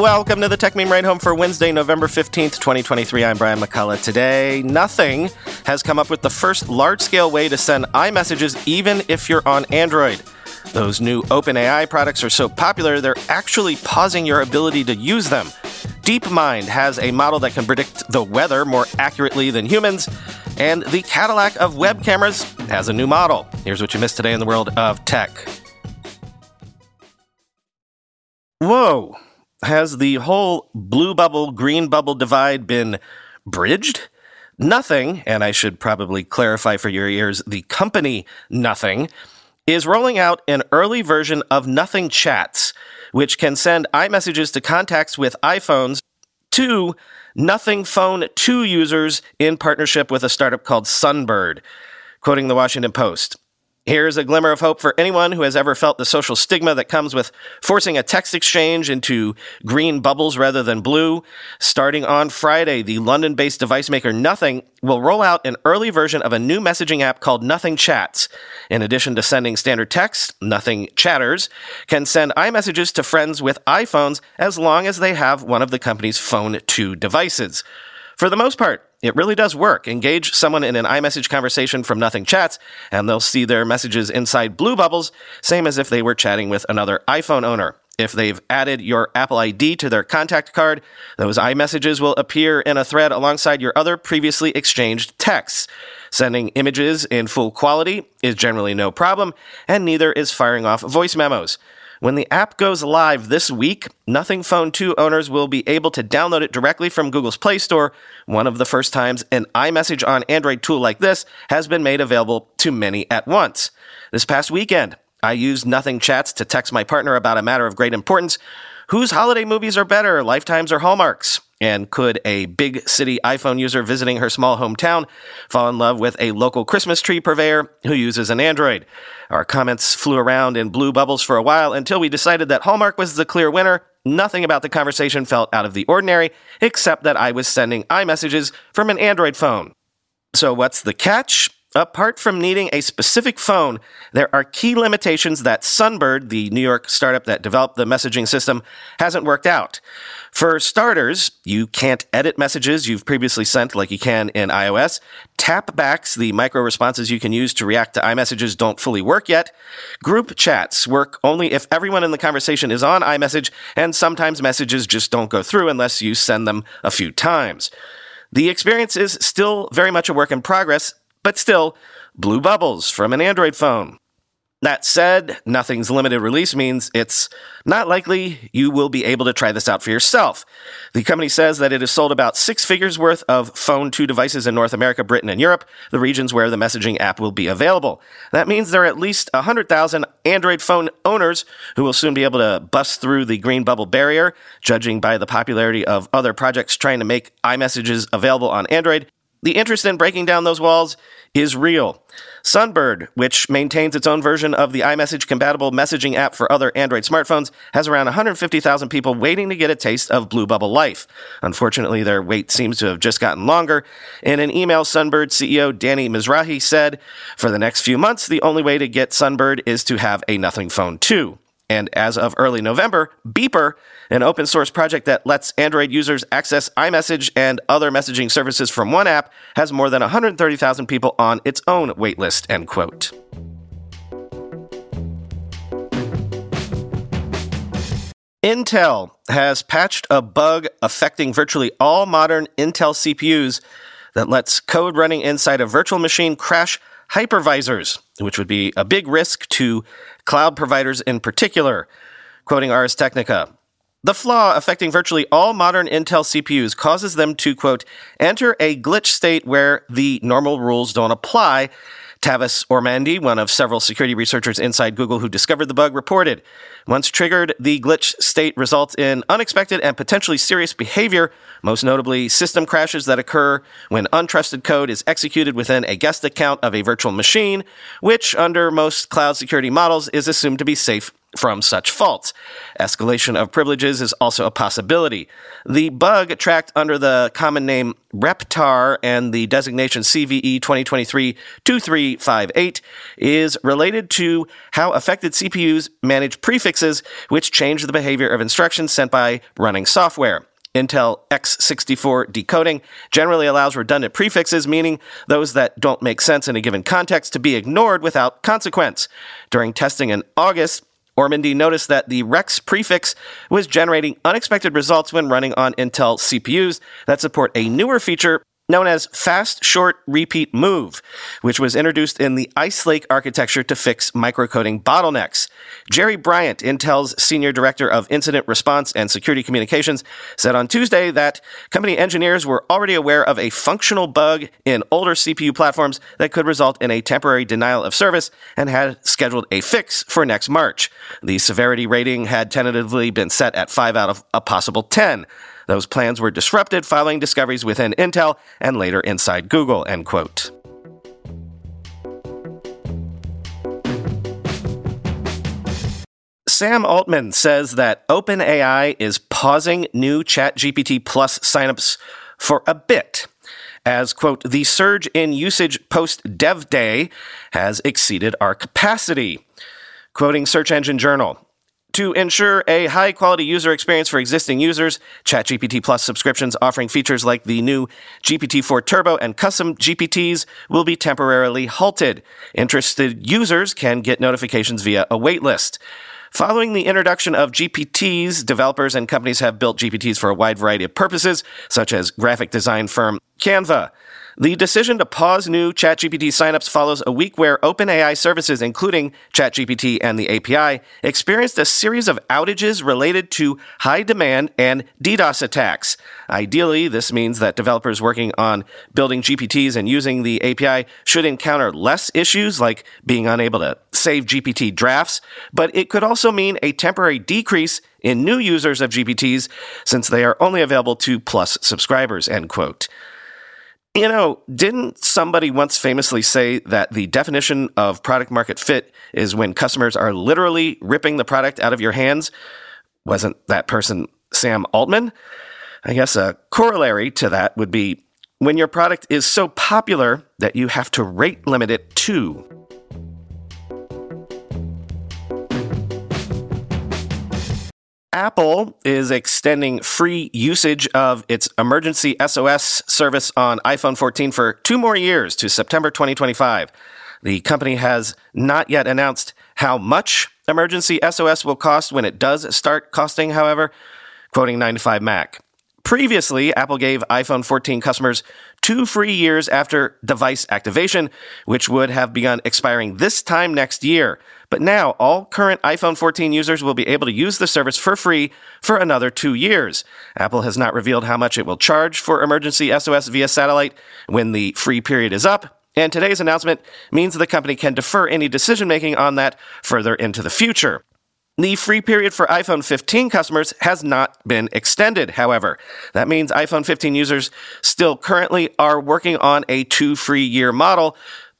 welcome to the Tech Meme Ride Home for Wednesday, November 15th, 2023. I'm Brian McCullough. Today, Nothing has come up with the first large-scale way to send iMessages even if you're on Android. Those new OpenAI products are so popular, they're actually pausing your ability to use them. DeepMind has a model that can predict the weather more accurately than humans, and the Cadillac of web cameras has a new model. Here's what you missed today in the world of tech. Whoa, has the whole blue bubble, green bubble divide been bridged? Nothing, and I should probably clarify for your ears, the company Nothing, is rolling out an early version of Nothing Chats, which can send iMessages to contacts with iPhones to Nothing Phone 2 users in partnership with a startup called Sunbird. Quoting the Washington Post, "Here's a glimmer of hope for anyone who has ever felt the social stigma that comes with forcing a text exchange into green bubbles rather than blue. Starting on Friday, the London-based device maker Nothing will roll out an early version of a new messaging app called Nothing Chats. In addition to sending standard text, Nothing Chatters can send iMessages to friends with iPhones as long as they have one of the company's Phone 2 devices. For the most part, it really does work. Engage someone in an iMessage conversation from Nothing Chats, and they'll see their messages inside blue bubbles, same as if they were chatting with another iPhone owner. If they've added your Apple ID to their contact card, those iMessages will appear in a thread alongside your other previously exchanged texts. Sending images in full quality is generally no problem, and neither is firing off voice memos. When the app goes live this week, Nothing Phone 2 owners will be able to download it directly from Google's Play Store, one of the first times an iMessage on Android tool like this has been made available to many at once. This past weekend, I used Nothing Chats to text my partner about a matter of great importance. Whose holiday movies are better, Lifetime's or Hallmark's? And could a big city iPhone user visiting her small hometown fall in love with a local Christmas tree purveyor who uses an Android? Our comments flew around in blue bubbles for a while until we decided that Hallmark was the clear winner. Nothing about the conversation felt out of the ordinary, except that I was sending iMessages from an Android phone. So what's the catch? Apart from needing a specific phone, there are key limitations that Sunbird, the New York startup that developed the messaging system, hasn't worked out. For starters, you can't edit messages you've previously sent like you can in iOS. Tapbacks, the micro-responses you can use to react to iMessages, don't fully work yet. Group chats work only if everyone in the conversation is on iMessage, and sometimes messages just don't go through unless you send them a few times. The experience is still very much a work in progress, but still, blue bubbles from an Android phone. That said, Nothing's limited release means it's not likely you will be able to try this out for yourself. The company says that it has sold about six figures worth of Phone 2 devices in North America, Britain, and Europe, the regions where the messaging app will be available. That means there are at least 100,000 Android phone owners who will soon be able to bust through the green bubble barrier. Judging by the popularity of other projects trying to make iMessages available on Android, the interest in breaking down those walls is real. Sunbird, which maintains its own version of the iMessage-compatible messaging app for other Android smartphones, has around 150,000 people waiting to get a taste of blue bubble life. Unfortunately, their wait seems to have just gotten longer. In an email, Sunbird CEO Danny Mizrahi said, "For the next few months, the only way to get Sunbird is to have a Nothing Phone 2." And as of early November, Beeper, an open-source project that lets Android users access iMessage and other messaging services from one app, has more than 130,000 people on its own waitlist, end quote. Intel has patched a bug affecting virtually all modern Intel CPUs that lets code running inside a virtual machine crash hypervisors, which would be a big risk to cloud providers in particular. Quoting Ars Technica, "The flaw affecting virtually all modern Intel CPUs causes them to, quote, enter a glitch state where the normal rules don't apply," Tavis Ormandy, one of several security researchers inside Google who discovered the bug, reported. "Once triggered, the glitch state results in unexpected and potentially serious behavior, most notably system crashes that occur when untrusted code is executed within a guest account of a virtual machine, which under most cloud security models is assumed to be safe from such faults. Escalation of privileges is also a possibility. The bug tracked under the common name Reptar and the designation CVE-2023-2358 is related to how affected CPUs manage prefixes, which change the behavior of instructions sent by running software. Intel x64 decoding generally allows redundant prefixes, meaning those that don't make sense in a given context, to be ignored without consequence. During testing in August, Ormandy noticed that the rex prefix was generating unexpected results when running on Intel CPUs that support a newer feature known as fast, short, repeat, move, which was introduced in the Ice Lake architecture to fix microcoding bottlenecks. Jerry Bryant, Intel's Senior Director of Incident Response and Security Communications, said on Tuesday that company engineers were already aware of a functional bug in older CPU platforms that could result in a temporary denial of service and had scheduled a fix for next March. The severity rating had tentatively been set at 5 out of a possible 10. Those plans were disrupted following discoveries within Intel and later inside Google, end quote. Sam Altman says that OpenAI is pausing new ChatGPT Plus signups for a bit, as, quote, the surge in usage post-dev day has exceeded our capacity. Quoting Search Engine Journal, to ensure a high-quality user experience for existing users, ChatGPT Plus subscriptions offering features like the new GPT-4 Turbo and custom GPTs will be temporarily halted. Interested users can get notifications via a waitlist. Following the introduction of GPTs, developers and companies have built GPTs for a wide variety of purposes, such as graphic design firm Canva. The decision to pause new ChatGPT signups follows a week where OpenAI services, including ChatGPT and the API, experienced a series of outages related to high demand and DDoS attacks. Ideally, this means that developers working on building GPTs and using the API should encounter less issues, like being unable to save GPT drafts, but it could also mean a temporary decrease in new users of GPTs, since they are only available to Plus subscribers, end quote. You know, didn't somebody once famously say that the definition of product market fit is when customers are literally ripping the product out of your hands? Wasn't that person Sam Altman? I guess a corollary to that would be when your product is so popular that you have to rate limit it to. Apple is extending free usage of its emergency SOS service on iPhone 14 for 2 more years to September 2025. The company has not yet announced how much emergency SOS will cost when it does start costing, however, quoting 9to5Mac. Previously, Apple gave iPhone 14 customers 2 free years after device activation, which would have begun expiring this time next year. But now, all current iPhone 14 users will be able to use the service for free for another 2 years. Apple has not revealed how much it will charge for emergency SOS via satellite when the free period is up, and today's announcement means the company can defer any decision-making on that further into the future. The free period for iPhone 15 customers has not been extended, however. That means iPhone 15 users still currently are working on a 2 free year model,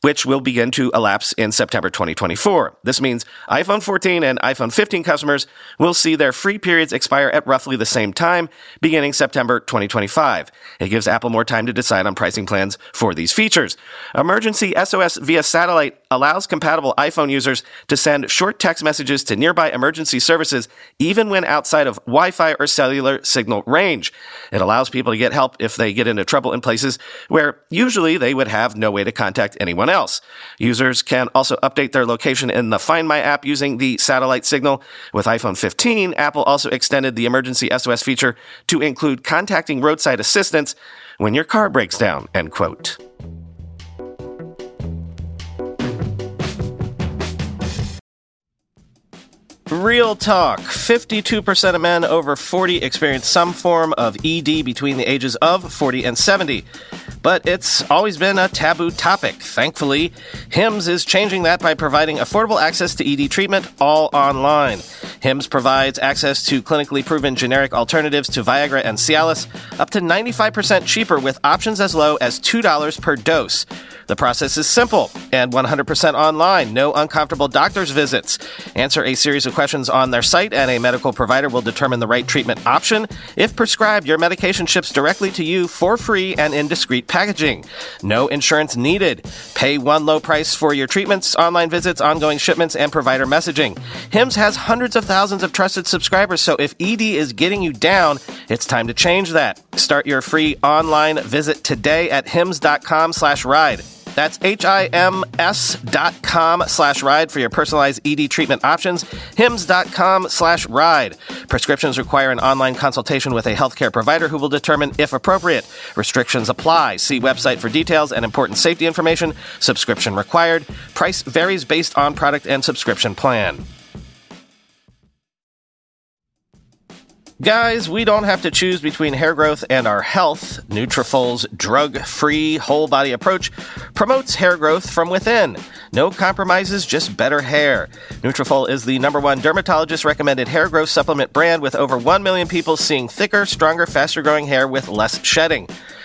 which will begin to elapse in September 2024. This means iPhone 14 and iPhone 15 customers will see their free periods expire at roughly the same time, beginning September 2025. It gives Apple more time to decide on pricing plans for these features. Emergency SOS via satellite allows compatible iPhone users to send short text messages to nearby emergency services, even when outside of Wi-Fi or cellular signal range. It allows people to get help if they get into trouble in places where usually they would have no way to contact anyone else. Users can also update their location in the Find My app using the satellite signal. With iPhone 15, Apple also extended the emergency SOS feature to include contacting roadside assistance when your car breaks down, end quote. Real talk. 52% of men over 40 experience some form of ED between the ages of 40 and 70. But it's always been a taboo topic. Thankfully, Hims is changing that by providing affordable access to ED treatment all online. Hims provides access to clinically proven generic alternatives to Viagra and Cialis up to 95% cheaper, with options as low as $2 per dose. The process is simple and 100% online. No uncomfortable doctor's visits. Answer a series of questions on their site, and a medical provider will determine the right treatment option. If prescribed, your medication ships directly to you for free and in discreet packaging. No insurance needed. Pay one low price for your treatments, online visits, ongoing shipments, and provider messaging. Hims has hundreds of thousands of trusted subscribers, so if ED is getting you down, it's time to change that. Start your free online visit today at hims.com/ride. That's HIMS.com/ride for your personalized ED treatment options. HIMS.com/ride. Prescriptions require an online consultation with a healthcare provider who will determine if appropriate. Restrictions apply. See website for details and important safety information. Subscription required. Price varies based on product and subscription plan. Guys, we don't have to choose between hair growth and our health. Nutrafol's drug-free whole-body approach promotes hair growth from within. No compromises, just better hair. Nutrafol is the #1 dermatologist-recommended hair growth supplement brand, with over 1 million people seeing thicker, stronger, faster-growing hair with less shedding.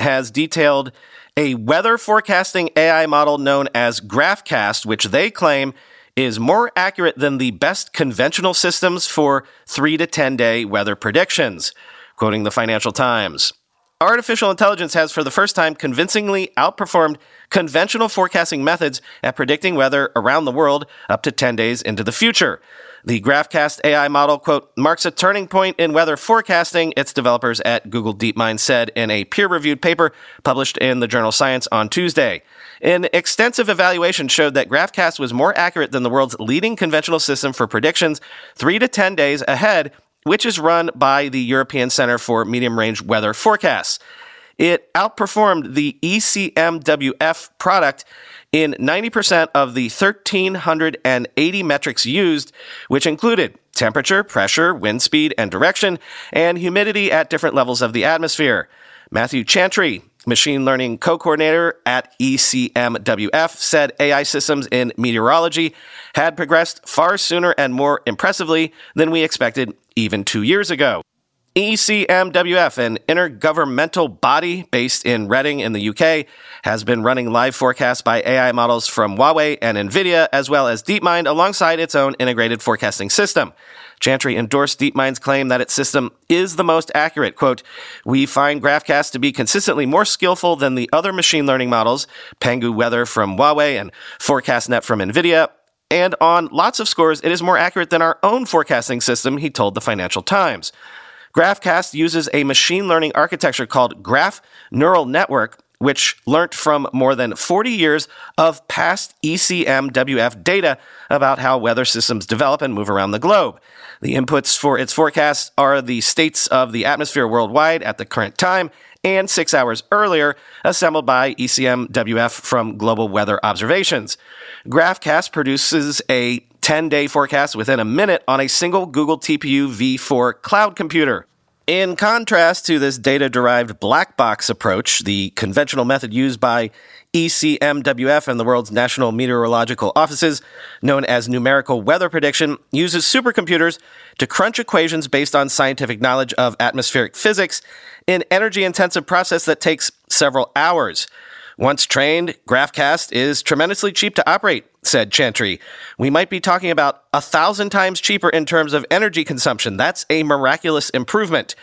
has detailed a weather forecasting AI model known as GraphCast, which they claim is more accurate than the best conventional systems for 3 to 10-day weather predictions. Quoting the Financial Times, artificial intelligence has for the first time convincingly outperformed conventional forecasting methods at predicting weather around the world up to 10 days into the future. The GraphCast AI model, quote, marks a turning point in weather forecasting, its developers at Google DeepMind said in a peer-reviewed paper published in the journal Science on Tuesday. An extensive evaluation showed that GraphCast was more accurate than the world's leading conventional system for predictions 3 to 10 days ahead, which is run by the European Center for Medium-Range Weather Forecasts. It outperformed the ECMWF product in 90% of the 1,380 metrics used, which included temperature, pressure, wind speed and direction, and humidity at different levels of the atmosphere. Matthew Chantry, machine learning co-coordinator at ECMWF, said AI systems in meteorology had progressed far sooner and more impressively than we expected even 2 years ago. ECMWF, an intergovernmental body based in Reading in the UK, has been running live forecasts by AI models from Huawei and NVIDIA, as well as DeepMind, alongside its own integrated forecasting system. Chantry endorsed DeepMind's claim that its system is the most accurate. Quote, we find GraphCast to be consistently more skillful than the other machine learning models, Pangu Weather from Huawei and ForecastNet from NVIDIA, and on lots of scores, it is more accurate than our own forecasting system, he told the Financial Times. GraphCast uses a machine learning architecture called Graph Neural Network, which learned from more than 40 years of past ECMWF data about how weather systems develop and move around the globe. The inputs for its forecasts are the states of the atmosphere worldwide at the current time and 6 hours earlier, assembled by ECMWF from global weather observations. GraphCast produces a 10-day forecast within a minute on a single Google TPU V4 cloud computer. In contrast to this data-derived black box approach, the conventional method used by ECMWF and the world's national meteorological offices, known as numerical weather prediction, uses supercomputers to crunch equations based on scientific knowledge of atmospheric physics, an energy-intensive process that takes several hours. Once trained, GraphCast is tremendously cheap to operate, said Chantry. We might be talking about 1,000 times cheaper in terms of energy consumption. That's a miraculous improvement.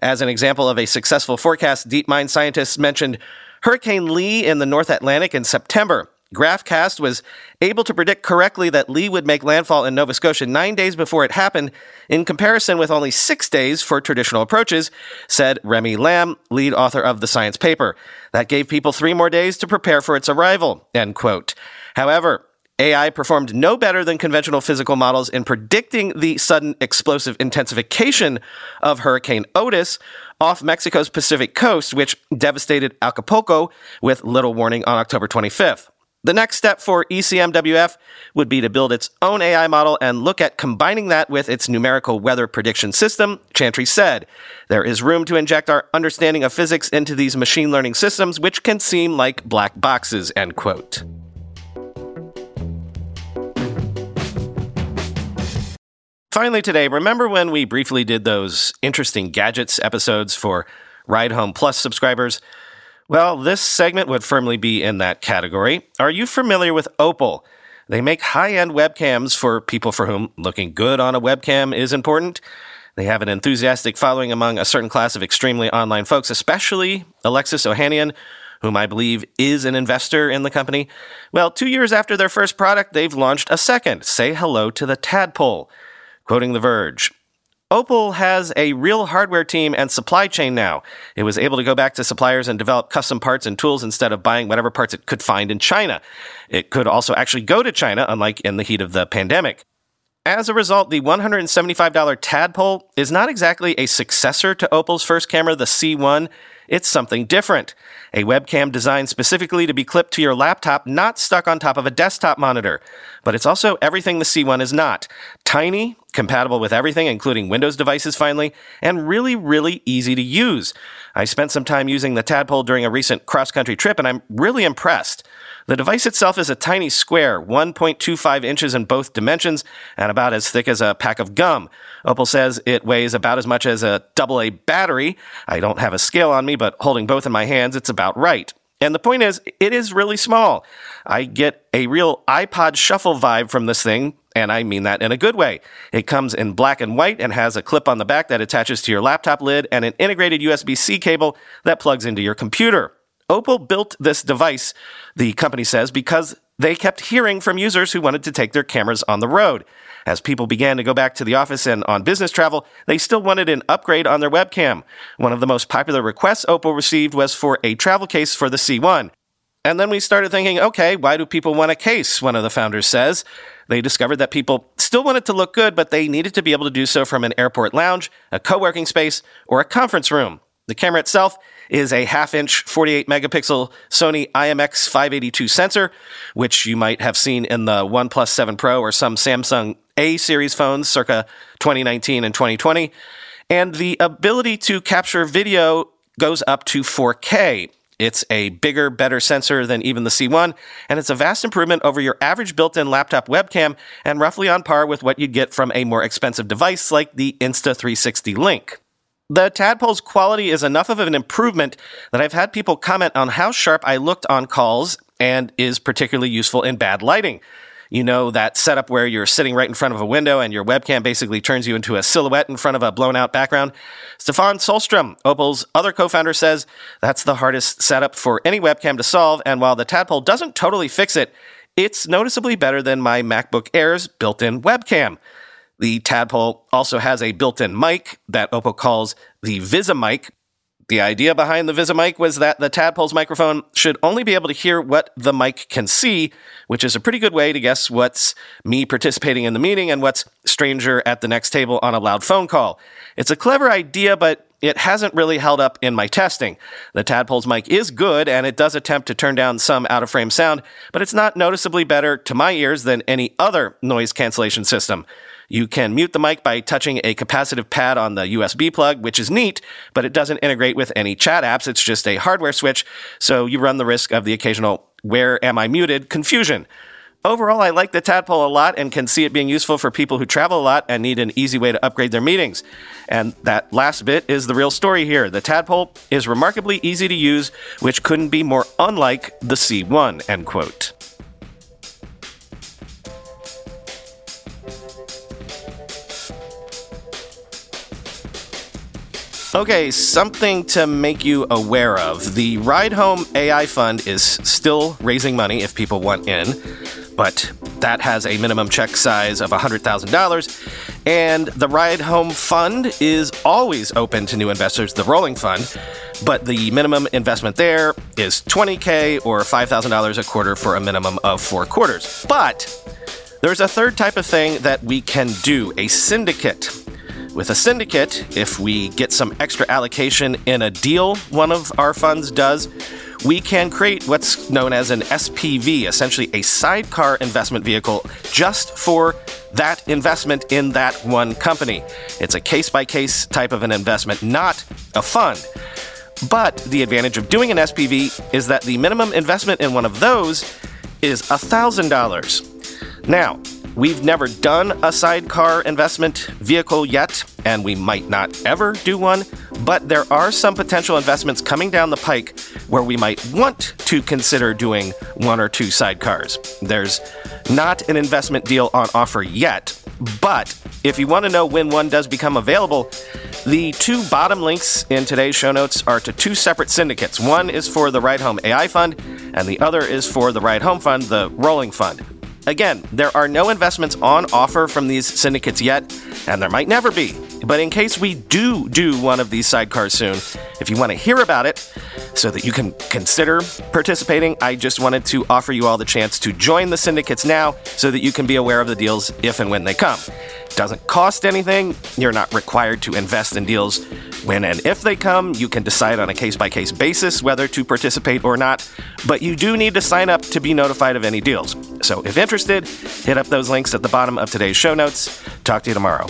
As an example of a successful forecast, DeepMind scientists mentioned Hurricane Lee in the North Atlantic in September, GraphCast was able to predict correctly that Lee would make landfall in Nova Scotia 9 days before it happened, in comparison with only 6 days for traditional approaches, said Remy Lam, lead author of the science paper. That gave people 3 more days to prepare for its arrival, end quote. However, AI performed no better than conventional physical models in predicting the sudden explosive intensification of Hurricane Otis off Mexico's Pacific coast, which devastated Acapulco with little warning on October 25th. The next step for ECMWF would be to build its own AI model and look at combining that with its numerical weather prediction system, Chantry said. There is room to inject our understanding of physics into these machine learning systems, which can seem like black boxes, end quote. Finally today, remember when we briefly did those interesting gadgets episodes for Ride Home Plus subscribers? Well, this segment would firmly be in that category. Are you familiar with Opal? They make high-end webcams for people for whom looking good on a webcam is important. They have an enthusiastic following among a certain class of extremely online folks, especially Alexis Ohanian, whom I believe is an investor in the company. Well, 2 years after their first product, they've launched a second. Say hello to the Tadpole. Quoting The Verge, Opal has a real hardware team and supply chain now. It was able to go back to suppliers and develop custom parts and tools instead of buying whatever parts it could find in China. It could also actually go to China, unlike in the heat of the pandemic. As a result, the $175 Tadpole is not exactly a successor to Opal's first camera, the C1. It's something different. A webcam designed specifically to be clipped to your laptop, not stuck on top of a desktop monitor. But it's also everything the C1 is not. Tiny, compatible with everything, including Windows devices finally, and really, really easy to use. I spent some time using the Tadpole during a recent cross-country trip, and I'm really impressed. The device itself is a tiny square, 1.25 inches in both dimensions, and about as thick as a pack of gum. Opal says it weighs about as much as a AA battery. I don't have a scale on me, but holding both in my hands, it's about right. And the point is, it is really small. I get a real iPod shuffle vibe from this thing, and I mean that in a good way. It comes in black and white and has a clip on the back that attaches to your laptop lid and an integrated USB-C cable that plugs into your computer. Opal built this device, the company says, because they kept hearing from users who wanted to take their cameras on the road. As people began to go back to the office and on business travel, they still wanted an upgrade on their webcam. One of the most popular requests Opal received was for a travel case for the C1. And then we started thinking, okay, why do people want a case? One of the founders says. They discovered that people still wanted to look good, but they needed to be able to do so from an airport lounge, a co-working space, or a conference room. The camera itself is a half-inch 48-megapixel Sony IMX582 sensor, which you might have seen in the OnePlus 7 Pro or some Samsung A-series phones circa 2019 and 2020. And the ability to capture video goes up to 4K. It's a bigger, better sensor than even the C1, and it's a vast improvement over your average built-in laptop webcam and roughly on par with what you'd get from a more expensive device like the Insta360 Link. The Tadpole's quality is enough of an improvement that I've had people comment on how sharp I looked on calls and is particularly useful in bad lighting. You know, that setup where you're sitting right in front of a window and your webcam basically turns you into a silhouette in front of a blown-out background. Stefan Solstrom, Opal's other co-founder, says that's the hardest setup for any webcam to solve, and while the Tadpole doesn't totally fix it, it's noticeably better than my MacBook Air's built-in webcam. The Tadpole also has a built-in mic that Opal calls the VisiMic. The idea behind the VisiMic was that the Tadpole's microphone should only be able to hear what the mic can see, which is a pretty good way to guess what's me participating in the meeting and what's stranger at the next table on a loud phone call. It's a clever idea, but it hasn't really held up in my testing. The Tadpole's mic is good, and it does attempt to turn down some out-of-frame sound, but it's not noticeably better to my ears than any other noise cancellation system. You can mute the mic by touching a capacitive pad on the USB plug, which is neat, but it doesn't integrate with any chat apps. It's just a hardware switch, so you run the risk of the occasional "where am I muted?" confusion. Overall, I like the Tadpole a lot and can see it being useful for people who travel a lot and need an easy way to upgrade their meetings. And that last bit is the real story here. The Tadpole is remarkably easy to use, which couldn't be more unlike the C1, end quote. Okay, something to make you aware of. The Ride Home AI Fund is still raising money if people want in, but that has a minimum check size of $100,000. And the Ride Home Fund is always open to new investors, the rolling fund, but the minimum investment there is $20,000 or $5,000 a quarter for a minimum of 4 quarters. But there's a third type of thing that we can do, a syndicate. With a syndicate, if we get some extra allocation in a deal one of our funds does, we can create what's known as an SPV, essentially a sidecar investment vehicle just for that investment in that one company. It's a case-by-case type of an investment, not a fund. But the advantage of doing an SPV is that the minimum investment in one of those is $1,000. Now, we've never done a sidecar investment vehicle yet, and we might not ever do one, but there are some potential investments coming down the pike where we might want to consider doing 1 or 2 sidecars. There's not an investment deal on offer yet, but if you want to know when one does become available, the 2 bottom links in today's show notes are to 2 separate syndicates. One is for the Ride Home AI Fund, and the other is for the Ride Home Fund, the rolling fund. Again, there are no investments on offer from these syndicates yet, and there might never be. But in case we do one of these sidecars soon, if you want to hear about it so that you can consider participating, I just wanted to offer you all the chance to join the syndicates now so that you can be aware of the deals if and when they come. It doesn't cost anything. You're not required to invest in deals. When and if they come, you can decide on a case-by-case basis whether to participate or not, but you do need to sign up to be notified of any deals. So if interested, hit up those links at the bottom of today's show notes. Talk to you tomorrow.